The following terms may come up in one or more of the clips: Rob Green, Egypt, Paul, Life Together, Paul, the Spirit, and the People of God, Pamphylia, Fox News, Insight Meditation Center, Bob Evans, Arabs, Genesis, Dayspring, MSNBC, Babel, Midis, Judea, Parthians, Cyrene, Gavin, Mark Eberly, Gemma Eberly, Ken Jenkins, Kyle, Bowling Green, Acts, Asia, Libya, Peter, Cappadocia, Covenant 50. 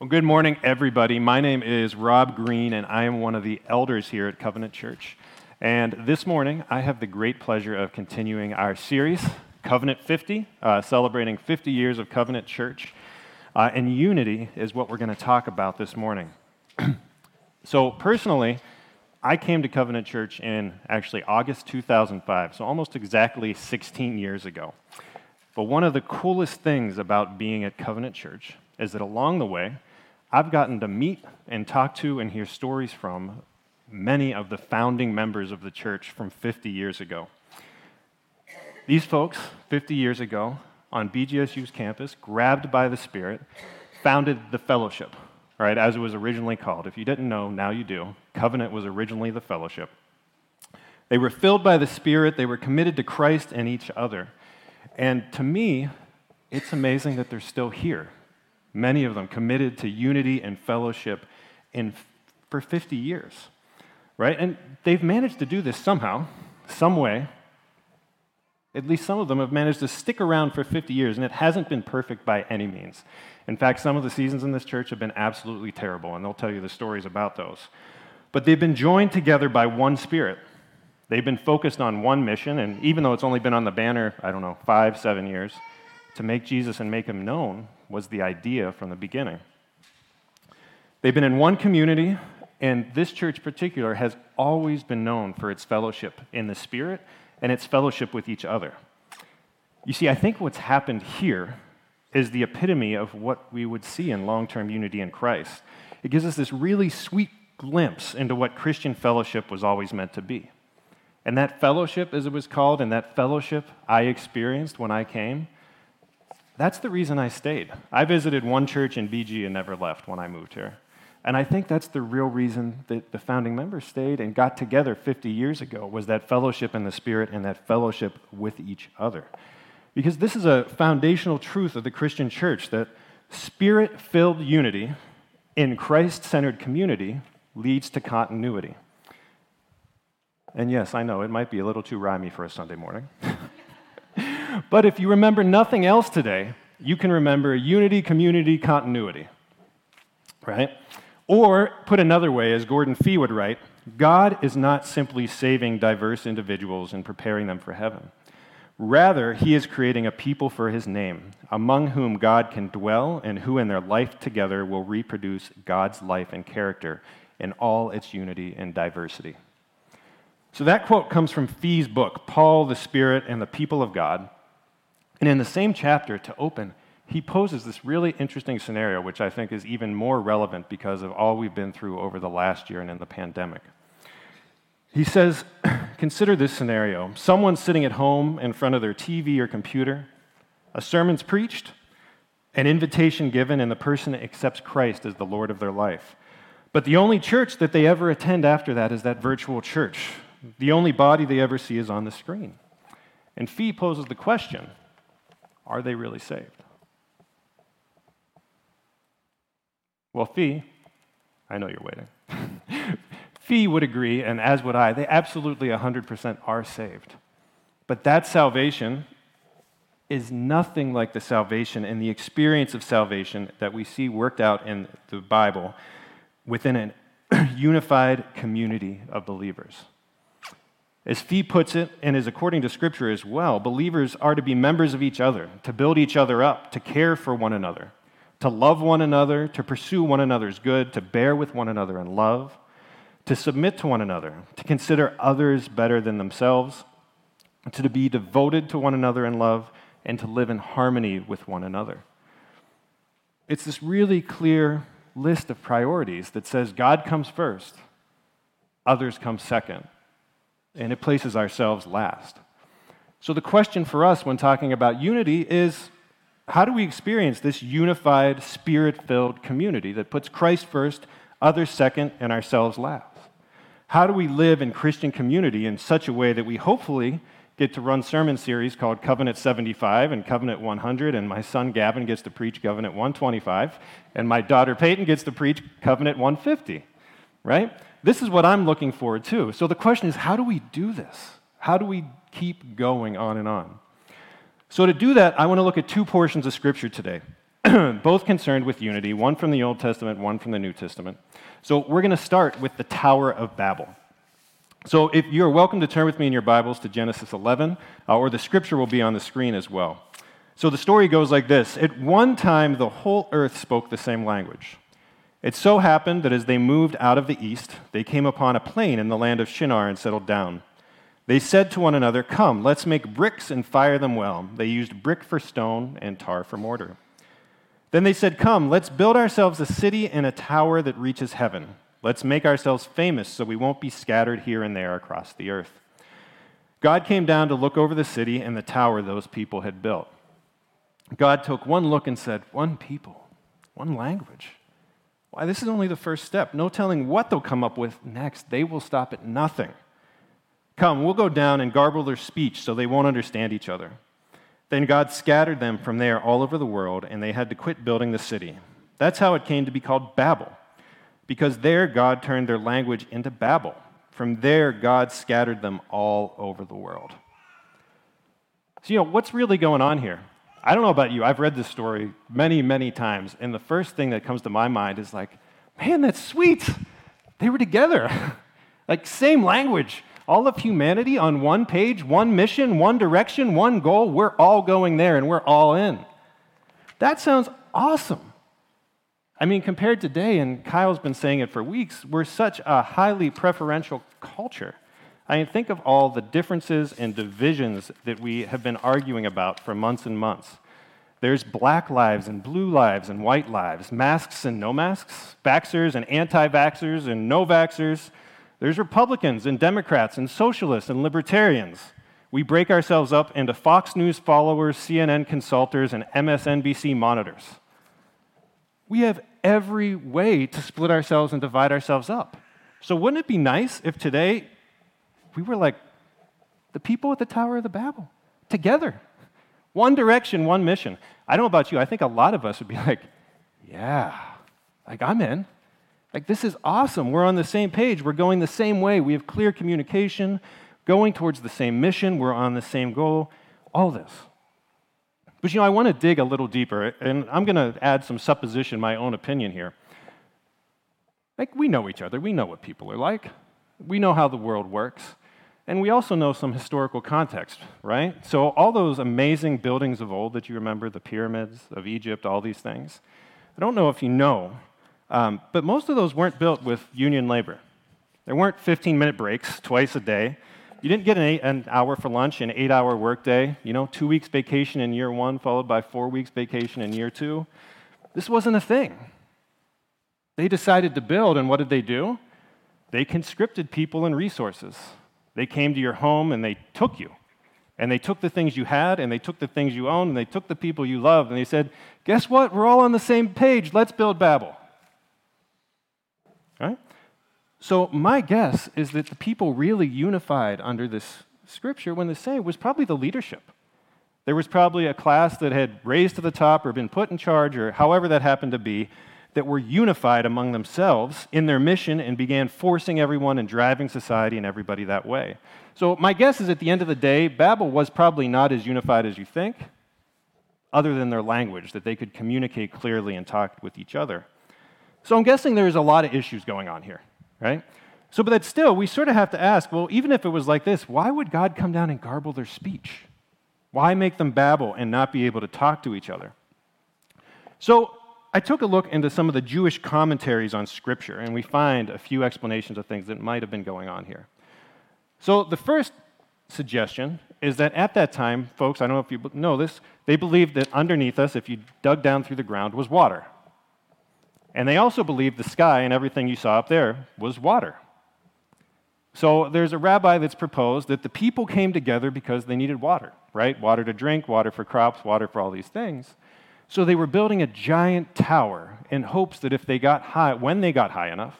Well, good morning, everybody. My name is Rob Green, and I am one of the elders here at Covenant Church. And this morning, I have the great pleasure of continuing our series, Covenant 50, celebrating 50 years of Covenant Church. And unity is what we're going to talk about this morning. So personally, I came to Covenant Church in actually August 2005, so almost exactly 16 years ago. But one of the coolest things about being at Covenant Church is that along the way, I've gotten to meet and talk to and hear stories from many of the founding members of the church from 50 years ago. These folks, 50 years ago, on BGSU's campus, grabbed by the Spirit, founded the fellowship, right, as it was originally called. If you didn't know, now you do. Covenant was originally the fellowship. They were filled by the Spirit. They were committed to Christ and each other. And to me, it's amazing that they're still here. Many of them committed to unity and fellowship for 50 years, right? And they've managed to do this somehow, some way. At least some of them have managed to stick around for 50 years, and it hasn't been perfect by any means. In fact, some of the seasons in this church have been absolutely terrible, and they'll tell you the stories about those. But they've been joined together by one Spirit. They've been focused on one mission, and even though it's only been on the banner, 5, 7 years, to make Jesus and make him known was the idea from the beginning. They've been in one community, and this church in particular has always been known for its fellowship in the Spirit and its fellowship with each other. You see, I think what's happened here is the epitome of what we would see in long-term unity in Christ. It gives us this really sweet glimpse into what Christian fellowship was always meant to be. And that fellowship, as it was called, and that fellowship I experienced when I came, that's the reason I stayed. I visited one church in BG and never left when I moved here. And I think that's the real reason that the founding members stayed and got together 50 years ago, was that fellowship in the Spirit and that fellowship with each other. Because this is a foundational truth of the Christian church, that Spirit-filled unity in Christ-centered community leads to continuity. And yes, I know, it might be a little too rhymy for a Sunday morning. But if you remember nothing else today, you can remember unity, community, continuity, right? Or, put another way, as Gordon Fee would write, God is not simply saving diverse individuals and preparing them for heaven. Rather, he is creating a people for his name, among whom God can dwell and who in their life together will reproduce God's life and character in all its unity and diversity. So that quote comes from Fee's book, Paul, the Spirit, and the People of God. And in the same chapter, to open, he poses this really interesting scenario, which I think is even more relevant because of all we've been through over the last year and in the pandemic. He says, consider this scenario. Someone's sitting at home in front of their TV or computer, a sermon's preached, an invitation given, and the person accepts Christ as the Lord of their life. But the only church that they ever attend after that is that virtual church. The only body they ever see is on the screen. And Fee poses the question, are they really saved? Well, Fee, I know you're waiting. Fee would agree, and as would I, they absolutely 100% are saved. But that salvation is nothing like the salvation and the experience of salvation that we see worked out in the Bible within a unified community of believers. As Fee puts it, and is according to Scripture as well, believers are to be members of each other, to build each other up, to care for one another, to love one another, to pursue one another's good, to bear with one another in love, to submit to one another, to consider others better than themselves, to be devoted to one another in love, and to live in harmony with one another. It's this really clear list of priorities that says God comes first, others come second, and it places ourselves last. So the question for us when talking about unity is, how do we experience this unified, spirit-filled community that puts Christ first, others second, and ourselves last? How do we live in Christian community in such a way that we hopefully get to run sermon series called Covenant 75 and Covenant 100, and my son Gavin gets to preach Covenant 125, and my daughter Peyton gets to preach Covenant 150, right? This is what I'm looking forward to. So the question is, how do we do this? How do we keep going on and on? So to do that, I want to look at two portions of Scripture today, both concerned with unity, one from the Old Testament, one from the New Testament. So we're going to start with the Tower of Babel. So if you're welcome to turn with me in your Bibles to Genesis 11, or the Scripture will be on the screen as well. So the story goes like this. At one time, the whole earth spoke the same language. It so happened that as they moved out of the east, they came upon a plain in the land of Shinar and settled down. They said to one another, "Come, let's make bricks and fire them well." They used brick for stone and tar for mortar. Then they said, "Come, let's build ourselves a city and a tower that reaches heaven. Let's make ourselves famous so we won't be scattered here and there across the earth." God came down to look over the city and the tower those people had built. God took one look and said, "One people, one language. Why, this is only the first step. No telling what they'll come up with next. They will stop at nothing. Come, we'll go down and garble their speech so they won't understand each other." Then God scattered them from there all over the world, and they had to quit building the city. That's how it came to be called Babel, because there God turned their language into Babel. From there, God scattered them all over the world. So, what's really going on here? I don't know about you. I've read this story many, many times, and the first thing that comes to my mind is like, man, that's sweet. They were together. Like, same language. All of humanity on one page, one mission, one direction, one goal. We're all going there, and we're all in. That sounds awesome. I mean, compared to today, and Kyle's been saying it for weeks, we're such a highly preferential culture. I mean, think of all the differences and divisions that we have been arguing about for months and months. There's black lives and blue lives and white lives, masks and no masks, vaxxers and anti-vaxxers and no vaxxers. There's Republicans and Democrats and socialists and libertarians. We break ourselves up into Fox News followers, CNN consulters, and MSNBC monitors. We have every way to split ourselves and divide ourselves up. So wouldn't it be nice if today we were like the people at the Tower of the Babel, together? One direction, one mission. I don't know about you, I think a lot of us would be like, yeah, like I'm in. Like, this is awesome. We're on the same page. We're going the same way. We have clear communication, going towards the same mission. We're on the same goal, all this. But, I want to dig a little deeper, and I'm going to add some supposition, my own opinion here. Like, we know each other. We know what people are like. We know how the world works. And we also know some historical context, right? So all those amazing buildings of old that you remember, the pyramids of Egypt, all these things, I don't know if you know, but most of those weren't built with union labor. There weren't 15-minute breaks twice a day. You didn't get an hour for lunch, an 8-hour workday, 2 weeks vacation in year one followed by 4 weeks vacation in year two. This wasn't a thing. They decided to build, and what did they do? They conscripted people and resources. They came to your home, and they took you. And they took the things you had, and they took the things you owned, and they took the people you loved, and they said, guess what? We're all on the same page. Let's build Babel. Right? So my guess is that the people really unified under this scripture when they say was probably the leadership. There was probably a class that had raised to the top or been put in charge or however that happened to be that were unified among themselves in their mission and began forcing everyone and driving society and everybody that way. So my guess is at the end of the day, Babel was probably not as unified as you think, other than their language, that they could communicate clearly and talk with each other. So I'm guessing there's a lot of issues going on here, right? So, but that still, we sort of have to ask, well, even if it was like this, why would God come down and garble their speech? Why make them babble and not be able to talk to each other? So I took a look into some of the Jewish commentaries on Scripture, and we find a few explanations of things that might have been going on here. So the first suggestion is that at that time, folks, I don't know if you know this, they believed that underneath us, if you dug down through the ground, was water. And they also believed the sky and everything you saw up there was water. So there's a rabbi that's proposed that the people came together because they needed water, right? Water to drink, water for crops, water for all these things. So they were building a giant tower in hopes that if they got high, when they got high enough,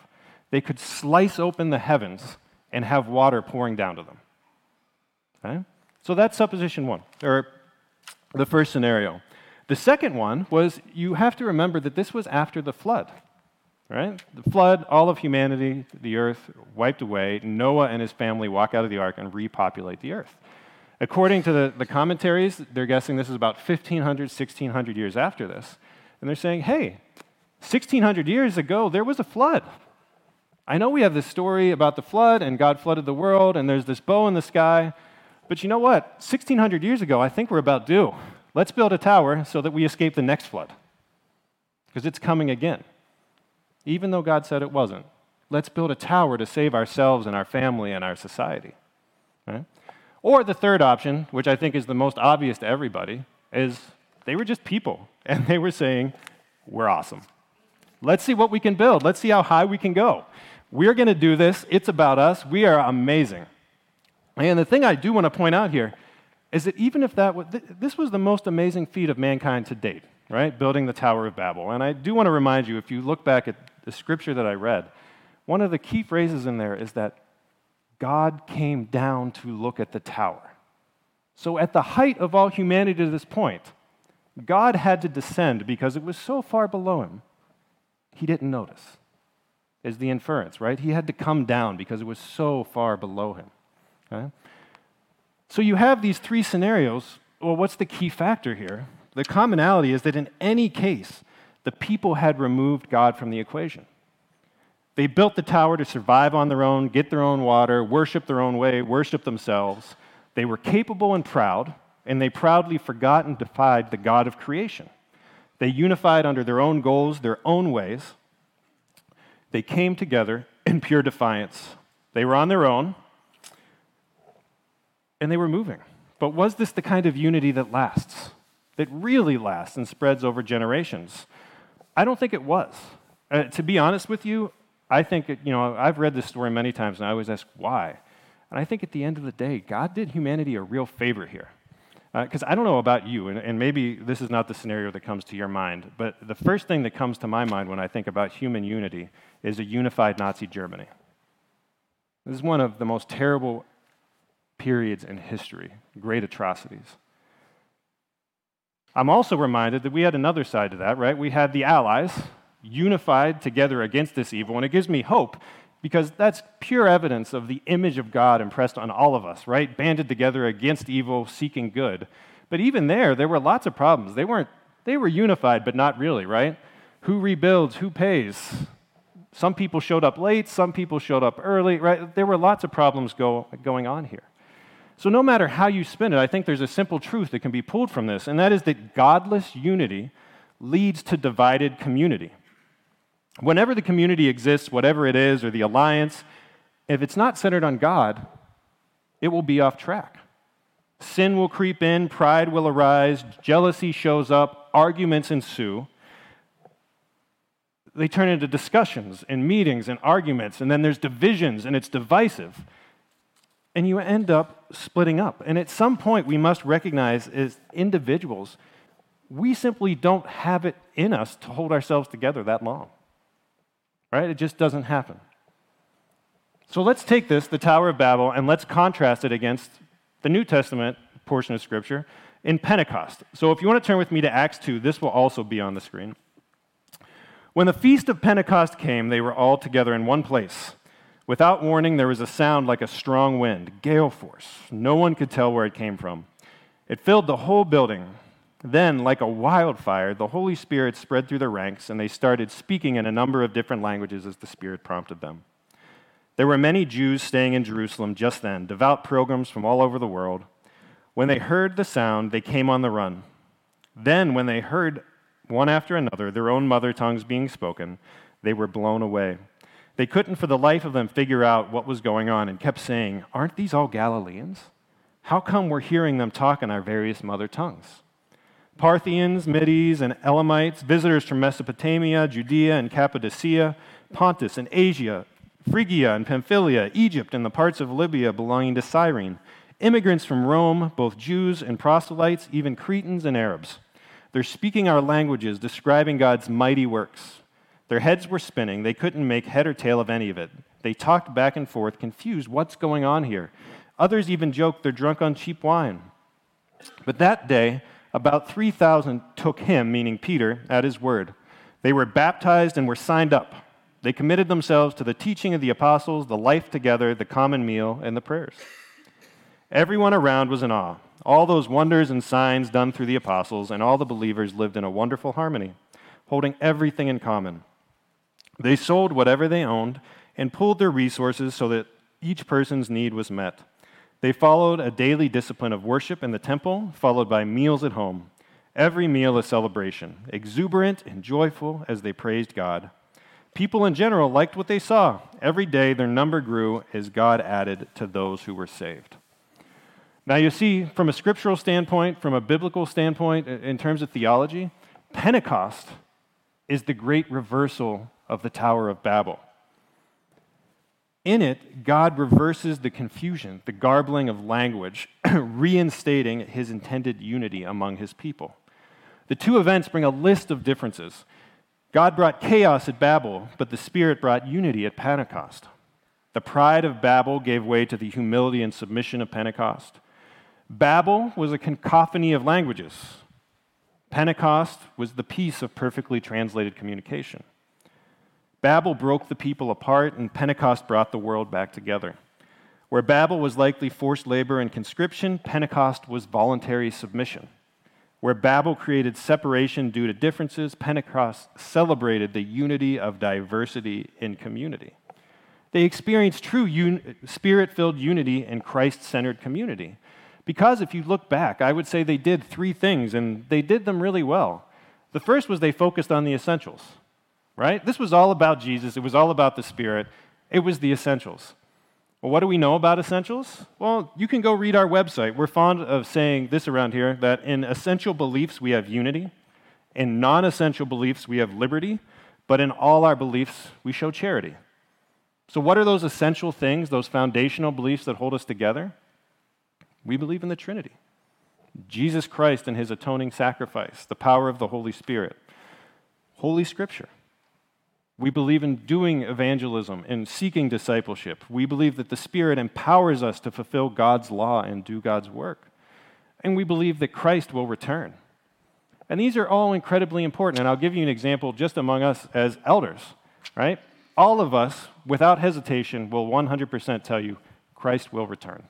they could slice open the heavens and have water pouring down to them. Okay? So that's supposition one, or the first scenario. The second one was you have to remember that this was after the flood, right? The flood, all of humanity, the earth wiped away. Noah and his family walk out of the ark and repopulate the earth. According to the commentaries, they're guessing this is about 1,500, 1,600 years after this. And they're saying, hey, 1,600 years ago, there was a flood. I know we have this story about the flood and God flooded the world and there's this bow in the sky, but you know what? 1,600 years ago, I think we're about due. Let's build a tower so that we escape the next flood, because it's coming again, even though God said it wasn't. Let's build a tower to save ourselves and our family and our society. Right? Or the third option, which I think is the most obvious to everybody, is they were just people, and they were saying, we're awesome. Let's see what we can build. Let's see how high we can go. We're going to do this. It's about us. We are amazing. And the thing I do want to point out here is that even if that was, this was the most amazing feat of mankind to date, right? Building the Tower of Babel. And I do want to remind you, if you look back at the scripture that I read, one of the key phrases in there is that God came down to look at the tower. So at the height of all humanity to this point, God had to descend because it was so far below him, he didn't notice, is the inference, right? He had to come down because it was so far below him. Okay? So you have these three scenarios. Well, what's the key factor here? The commonality is that in any case, the people had removed God from the equation. They built the tower to survive on their own, get their own water, worship their own way, worship themselves. They were capable and proud, and they proudly forgot and defied the God of creation. They unified under their own goals, their own ways. They came together in pure defiance. They were on their own, and they were moving. But was this the kind of unity that lasts, that really lasts and spreads over generations? I don't think it was. To be honest with you, I think, I've read this story many times, and I always ask why. And I think at the end of the day, God did humanity a real favor here. Because I don't know about you, and maybe this is not the scenario that comes to your mind, but the first thing that comes to my mind when I think about human unity is a unified Nazi Germany. This is one of the most terrible periods in history, great atrocities. I'm also reminded that we had another side to that, right? We had the Allies unified together against this evil, and it gives me hope, because that's pure evidence of the image of God impressed on all of us, right? Banded together against evil, seeking good. But even there were lots of problems. They were unified, but not really, right? Who rebuilds? Who pays? Some people showed up late. Some people showed up early, right? There were lots of problems going on here. So no matter how you spin it, I think there's a simple truth that can be pulled from this, and that is that godless unity leads to divided community. Whenever the community exists, whatever it is, or the alliance, if it's not centered on God, it will be off track. Sin will creep in, pride will arise, jealousy shows up, arguments ensue. They turn into discussions and meetings and arguments, and then there's divisions, and it's divisive. And you end up splitting up. And at some point, we must recognize as individuals, we simply don't have it in us to hold ourselves together that long. Right? It just doesn't happen. So let's take this, the Tower of Babel, and let's contrast it against the New Testament portion of Scripture in Pentecost. So if you want to turn with me to Acts 2, this will also be on the screen. When the feast of Pentecost came, they were all together in one place. Without warning, there was a sound like a strong wind, gale force. No one could tell where it came from. It filled the whole building. Then, like a wildfire, the Holy Spirit spread through the ranks, and they started speaking in a number of different languages as the Spirit prompted them. There were many Jews staying in Jerusalem just then, devout pilgrims from all over the world. When they heard the sound, they came on the run. Then, when they heard one after another their own mother tongues being spoken, they were blown away. They couldn't for the life of them figure out what was going on and kept saying, "Aren't these all Galileans? How come we're hearing them talk in our various mother tongues? Parthians, Midis, and Elamites, visitors from Mesopotamia, Judea, and Cappadocia, Pontus, and Asia, Phrygia, and Pamphylia, Egypt, and the parts of Libya belonging to Cyrene, immigrants from Rome, both Jews and proselytes, even Cretans and Arabs. They're speaking our languages, describing God's mighty works. Their heads were spinning. They couldn't make head or tail of any of it. They talked back and forth, confused. What's going on here? Others even joked they're drunk on cheap wine. But that day, about 3,000 took him, meaning Peter, at his word. They were baptized and were signed up. They committed themselves to the teaching of the apostles, the life together, the common meal, and the prayers. Everyone around was in awe. All those wonders and signs done through the apostles, and all the believers lived in a wonderful harmony, holding everything in common. They sold whatever they owned and pooled their resources so that each person's need was met. They followed a daily discipline of worship in the temple, followed by meals at home. Every meal a celebration, exuberant and joyful as they praised God. People in general liked what they saw. Every day their number grew as God added to those who were saved. Now you see, from a scriptural standpoint, from a biblical standpoint, in terms of theology, Pentecost is the great reversal of the Tower of Babel. In it, God reverses the confusion, the garbling of language, reinstating his intended unity among his people. The two events bring a list of differences. God brought chaos at Babel, but the Spirit brought unity at Pentecost. The pride of Babel gave way to the humility and submission of Pentecost. Babel was a cacophony of languages. Pentecost was the peace of perfectly translated communication. Babel broke the people apart, and Pentecost brought the world back together. Where Babel was likely forced labor and conscription, Pentecost was voluntary submission. Where Babel created separation due to differences, Pentecost celebrated the unity of diversity in community. They experienced true spirit-filled unity and Christ-centered community. Because if you look back, I would say they did three things, and they did them really well. The first was they focused on the essentials. Right? This was all about Jesus. It was all about the Spirit. It was the essentials. Well, what do we know about essentials? Well, you can go read our website. We're fond of saying this around here, that in essential beliefs, we have unity. In non-essential beliefs, we have liberty. But in all our beliefs, we show charity. So what are those essential things, those foundational beliefs that hold us together? We believe in the Trinity. Jesus Christ and his atoning sacrifice, the power of the Holy Spirit, Holy Scripture. We believe in doing evangelism and seeking discipleship. We believe that the Spirit empowers us to fulfill God's law and do God's work. And we believe that Christ will return. And these are all incredibly important. And I'll give you an example just among us as elders, right? All of us, without hesitation, will 100% tell you Christ will return.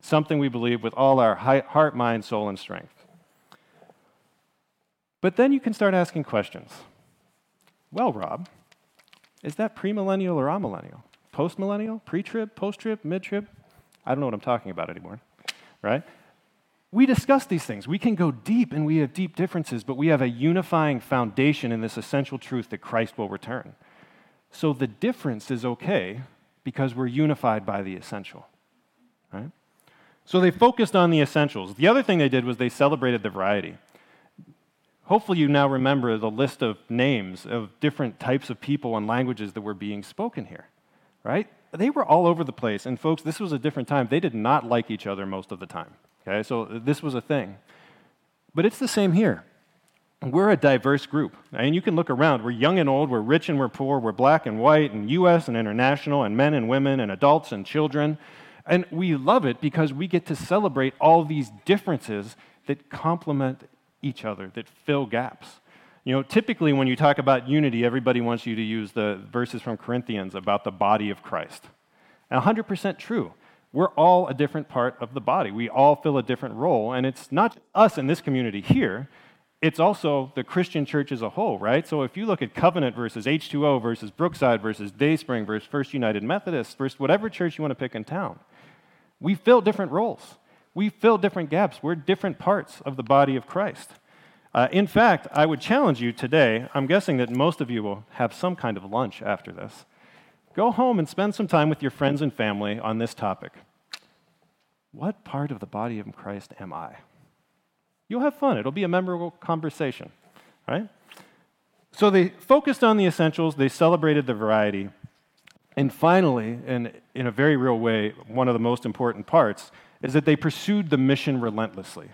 Something we believe with all our heart, mind, soul, and strength. But then you can start asking questions. Well, Rob, is that premillennial or amillennial? Postmillennial? Pre-trib? Post-trib? Mid-trib? I don't know what I'm talking about anymore, right? We discuss these things. We can go deep, and we have deep differences, but we have a unifying foundation in this essential truth that Christ will return. So the difference is okay because we're unified by the essential, right? So they focused on the essentials. The other thing they did was they celebrated the variety. Hopefully you now remember the list of names of different types of people and languages that were being spoken here, right? They were all over the place, and folks, this was a different time. They did not like each other most of the time, okay? So this was a thing. But it's the same here. We're a diverse group, and you can look around. We're young and old, we're rich and we're poor, we're black and white, and U.S. and international, and men and women, and adults and children, and we love it because we get to celebrate all these differences that complement each other, that fill gaps. You know, typically when you talk about unity, everybody wants you to use the verses from Corinthians about the body of Christ. 100% true. We're all a different part of the body. We all fill a different role, and it's not us in this community here, it's also the Christian church as a whole, right? So if you look at Covenant versus H2O versus Brookside versus Dayspring versus First United Methodist versus whatever church you want to pick in town, we fill different roles. We fill different gaps. We're different parts of the body of Christ. In fact, I would challenge you today, I'm guessing that most of you will have some kind of lunch after this. Go home and spend some time with your friends and family on this topic. What part of the body of Christ am I? You'll have fun. It'll be a memorable conversation, right? So they focused on the essentials. They celebrated the variety. And finally, and in a very real way, one of the most important parts is that they pursued the mission relentlessly.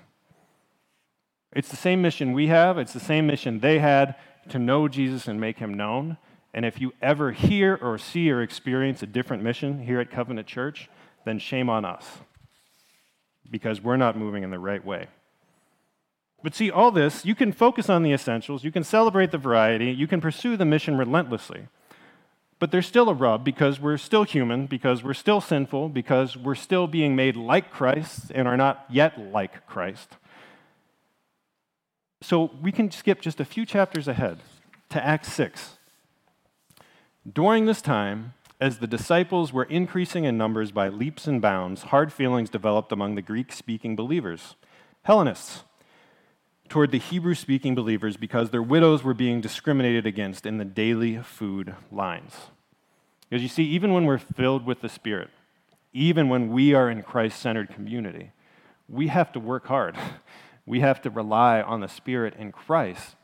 It's the same mission we have. It's the same mission they had to know Jesus and make him known. And if you ever hear or see or experience a different mission here at Covenant Church, then shame on us, because we're not moving in the right way. But see, all this, you can focus on the essentials, you can celebrate the variety, you can pursue the mission relentlessly. But there's still a rub, because we're still human, because we're still sinful, because we're still being made like Christ and are not yet like Christ. So we can skip just a few chapters ahead to Acts 6. During this time, as the disciples were increasing in numbers by leaps and bounds, hard feelings developed among the Greek-speaking believers, Hellenists, toward the Hebrew-speaking believers, because their widows were being discriminated against in the daily food lines. Because you see, even when we're filled with the Spirit, even when we are in Christ-centered community, we have to work hard. We have to rely on the Spirit in Christ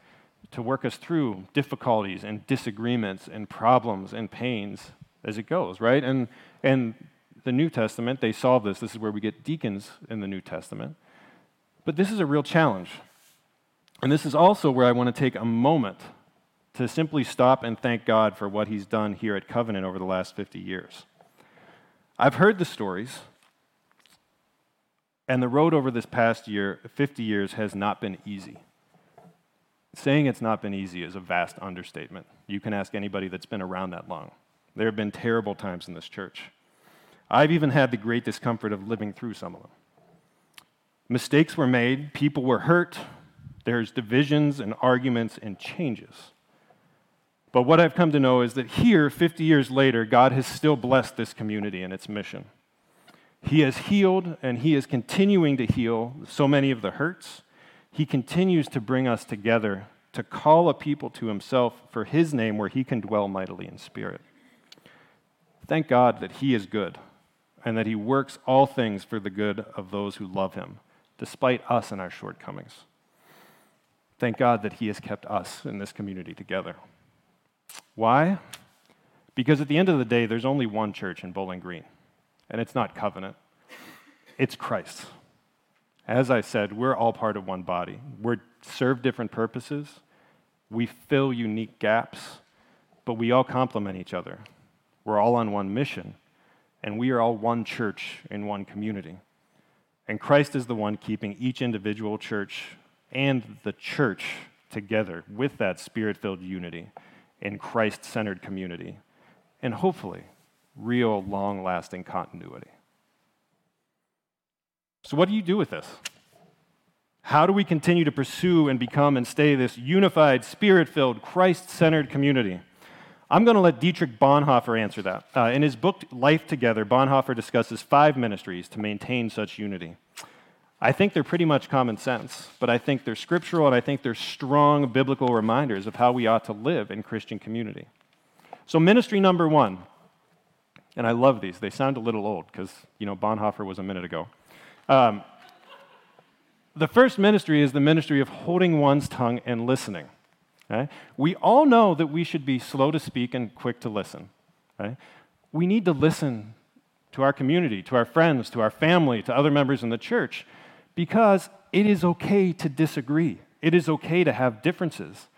to work us through difficulties and disagreements and problems and pains as it goes, right? And the New Testament, they solve this. This is where we get deacons in the New Testament. But this is a real challenge. And this is also where I want to take a moment to simply stop and thank God for what he's done here at Covenant over the last 50 years. I've heard the stories, and the road over this past year, 50 years, has not been easy. Saying it's not been easy is a vast understatement. You can ask anybody that's been around that long. There have been terrible times in this church. I've even had the great discomfort of living through some of them. Mistakes were made, people were hurt, there's divisions and arguments and changes. But what I've come to know is that here, 50 years later, God has still blessed this community and its mission. He has healed, and he is continuing to heal so many of the hurts. He continues to bring us together to call a people to himself for his name, where he can dwell mightily in spirit. Thank God that he is good, and that he works all things for the good of those who love him, despite us and our shortcomings. Thank God that he has kept us in this community together. Why? Because at the end of the day, there's only one church in Bowling Green, and it's not Covenant. It's Christ. As I said, we're all part of one body. We serve different purposes. We fill unique gaps, but we all complement each other. We're all on one mission, and we are all one church in one community. And Christ is the one keeping each individual church and the church together with that Spirit-filled unity in Christ-centered community, and hopefully real long-lasting continuity. So what do you do with this? How do we continue to pursue and become and stay this unified, Spirit-filled, Christ-centered community? I'm going to let Dietrich Bonhoeffer answer that. In his book, Life Together, Bonhoeffer discusses 5 ministries to maintain such unity. I think they're pretty much common sense, but I think they're scriptural, and I think they're strong biblical reminders of how we ought to live in Christian community. So ministry number 1, and I love these. They sound a little old because, you know, Bonhoeffer was a minute ago. The first ministry is the ministry of holding one's tongue and listening. Okay? We all know that we should be slow to speak and quick to listen. Okay? We need to listen to our community, to our friends, to our family, to other members in the church, because it is okay to disagree. It is okay to have differences.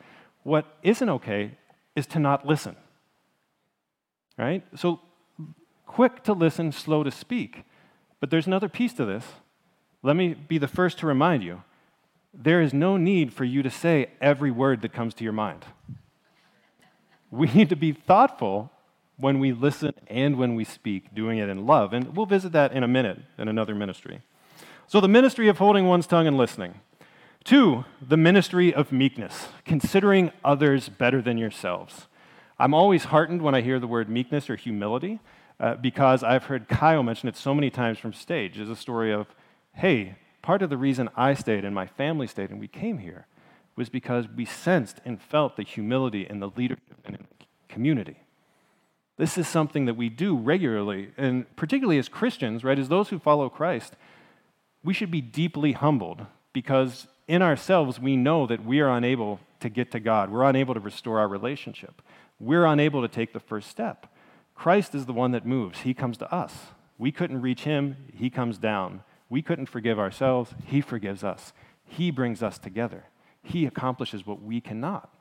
What isn't okay is to not listen. Right? So quick to listen, slow to speak. But there's another piece to this. Let me be the first to remind you, there is no need for you to say every word that comes to your mind. We need to be thoughtful when we listen and when we speak, doing it in love. And we'll visit that in a minute in another ministry. So the ministry of holding one's tongue and listening. 2, the ministry of meekness, considering others better than yourselves. I'm always heartened when I hear the word meekness or humility, because I've heard Kyle mention it so many times from stage as a story of, hey, part of the reason I stayed and my family stayed and we came here was because we sensed and felt the humility and the leadership in the community. This is something that we do regularly, and particularly as Christians, right, as those who follow Christ, we should be deeply humbled, because in ourselves we know that we are unable to get to God. We're unable to restore our relationship. We're unable to take the first step. Christ is the one that moves. He comes to us. We couldn't reach him. He comes down. We couldn't forgive ourselves. He forgives us. He brings us together. He accomplishes what we cannot.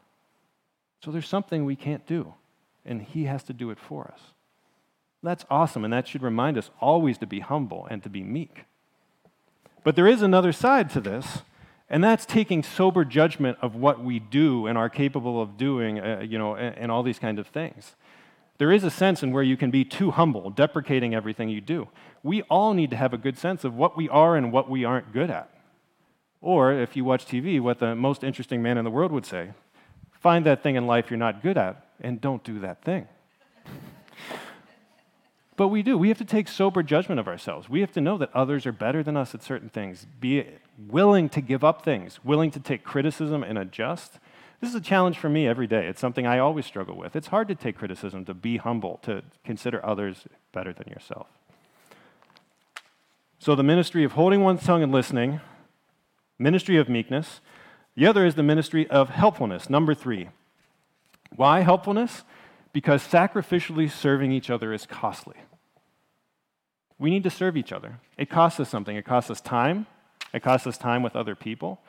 So there's something we can't do, and He has to do it for us. That's awesome, and that should remind us always to be humble and to be meek. But there is another side to this, and that's taking sober judgment of what we do and are capable of doing, and all these kinds of things. There is a sense in where you can be too humble, deprecating everything you do. We all need to have a good sense of what we are and what we aren't good at. Or, if you watch TV, what the most interesting man in the world would say, find that thing in life you're not good at, and don't do that thing. But we do. We have to take sober judgment of ourselves. We have to know that others are better than us at certain things, be willing to give up things, willing to take criticism and adjust. This is a challenge for me every day. It's something I always struggle with. It's hard to take criticism, to be humble, to consider others better than yourself. So the ministry of holding one's tongue and listening, ministry of meekness. The other is the ministry of helpfulness, number 3. Why helpfulness? Because sacrificially serving each other is costly. We need to serve each other. It costs us something. It costs us time. It costs us time with other people.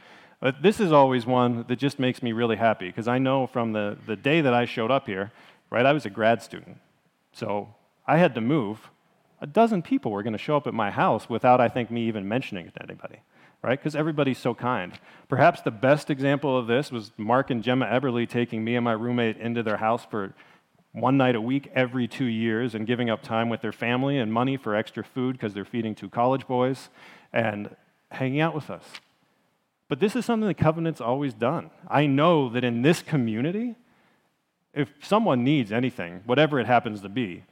But this is always one that just makes me really happy, because I know from the day that I showed up here, right, I was a grad student. So I had to move. 12 people were going to show up at my house without, I think, me even mentioning it to anybody, right? Because everybody's so kind. Perhaps the best example of this was Mark and Gemma Eberly taking me and my roommate into their house for one night a week every 2 years and giving up time with their family and money for extra food because they're feeding 2 college boys and hanging out with us. But this is something the Covenant's always done. I know that in this community, if someone needs anything, whatever it happens to be,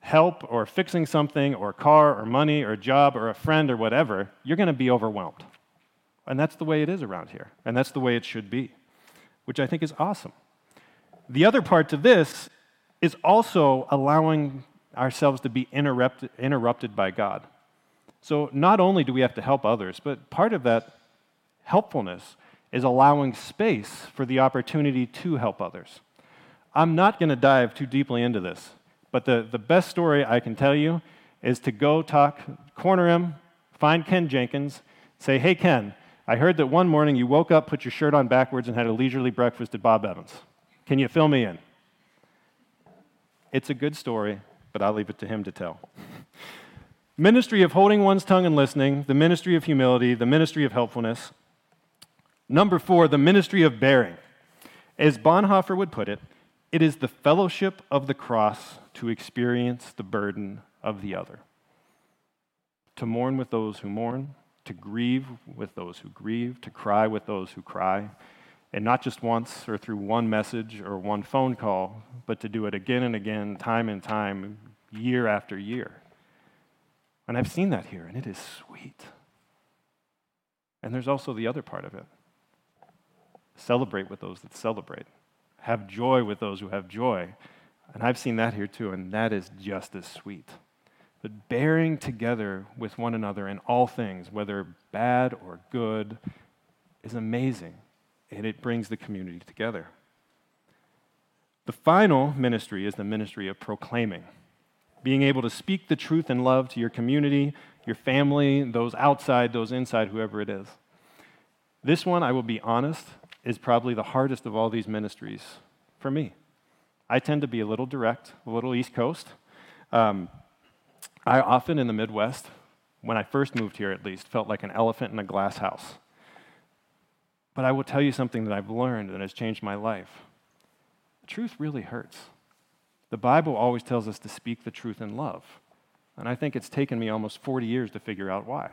help or fixing something or a car or money or a job or a friend or whatever, you're going to be overwhelmed. And that's the way it is around here. And that's the way it should be, which I think is awesome. The other part to this is also allowing ourselves to be interrupted by God. So not only do we have to help others, but part of that helpfulness is allowing space for the opportunity to help others. I'm not going to dive too deeply into this, but the best story I can tell you is to go corner him, find Ken Jenkins, say, hey, Ken, I heard that one morning you woke up, put your shirt on backwards, and had a leisurely breakfast at Bob Evans. Can you fill me in? It's a good story, but I'll leave it to him to tell. Ministry of holding one's tongue and listening, the ministry of humility, the ministry of helpfulness. Number 4, the ministry of bearing. As Bonhoeffer would put it, it is the fellowship of the cross to experience the burden of the other, to mourn with those who mourn, to grieve with those who grieve, to cry with those who cry, and not just once or through one message or one phone call, but to do it again and again, time and time, year after year. And I've seen that here, and it is sweet. And there's also the other part of it. Celebrate with those that celebrate. Have joy with those who have joy. And I've seen that here too, and that is just as sweet. But bearing together with one another in all things, whether bad or good, is amazing. And it brings the community together. The final ministry is the ministry of proclaiming, being able to speak the truth in love to your community, your family, those outside, those inside, whoever it is. This one, I will be honest, is probably the hardest of all these ministries for me. I tend to be a little direct, a little East Coast. I often, in the Midwest, when I first moved here at least, felt like an elephant in a glass house. But I will tell you something that I've learned and has changed my life. Truth really hurts. The Bible always tells us to speak the truth in love. And I think it's taken me almost 40 years to figure out why.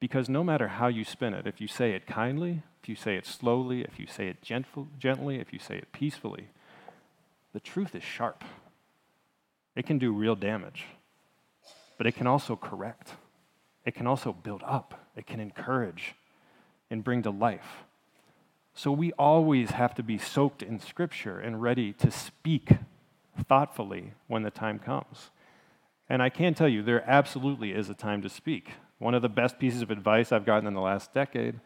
Because no matter how you spin it, if you say it kindly, if you say it slowly, if you say it gently, if you say it peacefully, the truth is sharp. It can do real damage. But it can also correct. It can also build up. It can encourage and bring to life. So we always have to be soaked in Scripture and ready to speak thoughtfully when the time comes. And I can tell you, there absolutely is a time to speak. One of the best pieces of advice I've gotten in the last decade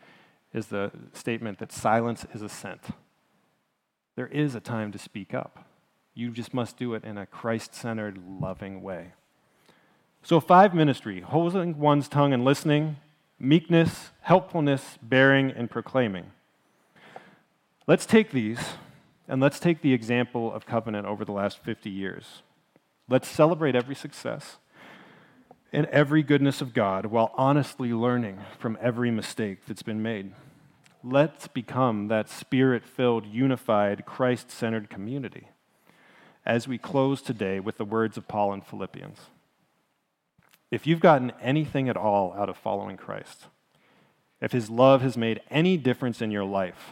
is the statement that silence is assent. There is a time to speak up. You just must do it in a Christ-centered, loving way. So 5 ministry, holding one's tongue and listening, meekness, helpfulness, bearing, and proclaiming. Let's take these, and let's take the example of Covenant over the last 50 years. Let's celebrate every success and every goodness of God while honestly learning from every mistake that's been made. Let's become that Spirit-filled, unified, Christ-centered community as we close today with the words of Paul in Philippians. If you've gotten anything at all out of following Christ, if His love has made any difference in your life,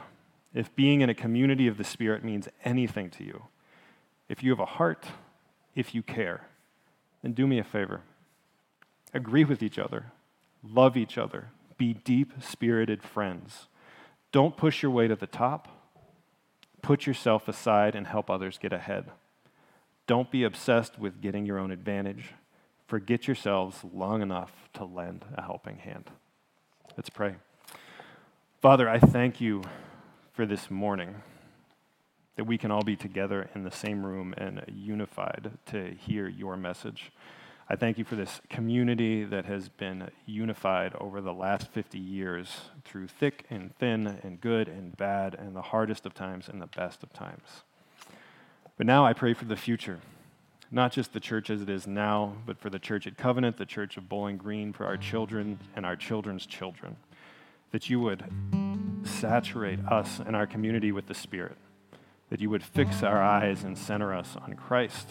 if being in a community of the Spirit means anything to you, if you have a heart, if you care, then do me a favor. Agree with each other, love each other, be deep-spirited friends. Don't push your way to the top. Put yourself aside and help others get ahead. Don't be obsessed with getting your own advantage. Forget yourselves long enough to lend a helping hand. Let's pray. Father, I thank you for this morning, that we can all be together in the same room and unified to hear your message. I thank you for this community that has been unified over the last 50 years through thick and thin and good and bad and the hardest of times and the best of times. But now I pray for the future, not just the church as it is now, but for the church at Covenant, the church of Bowling Green, for our children and our children's children, that you would saturate us and our community with the Spirit, that you would fix our eyes and center us on Christ,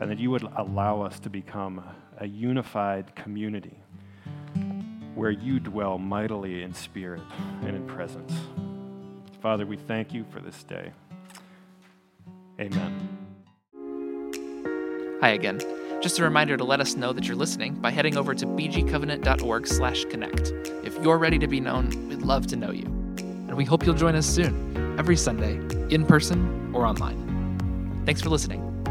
and that you would allow us to become a unified community where you dwell mightily in spirit and in presence. Father, we thank you for this day. Amen. Hi again. Just a reminder to let us know that you're listening by heading over to bgcovenant.org/connect. If you're ready to be known, we'd love to know you. And we hope you'll join us soon, every Sunday, in person or online. Thanks for listening.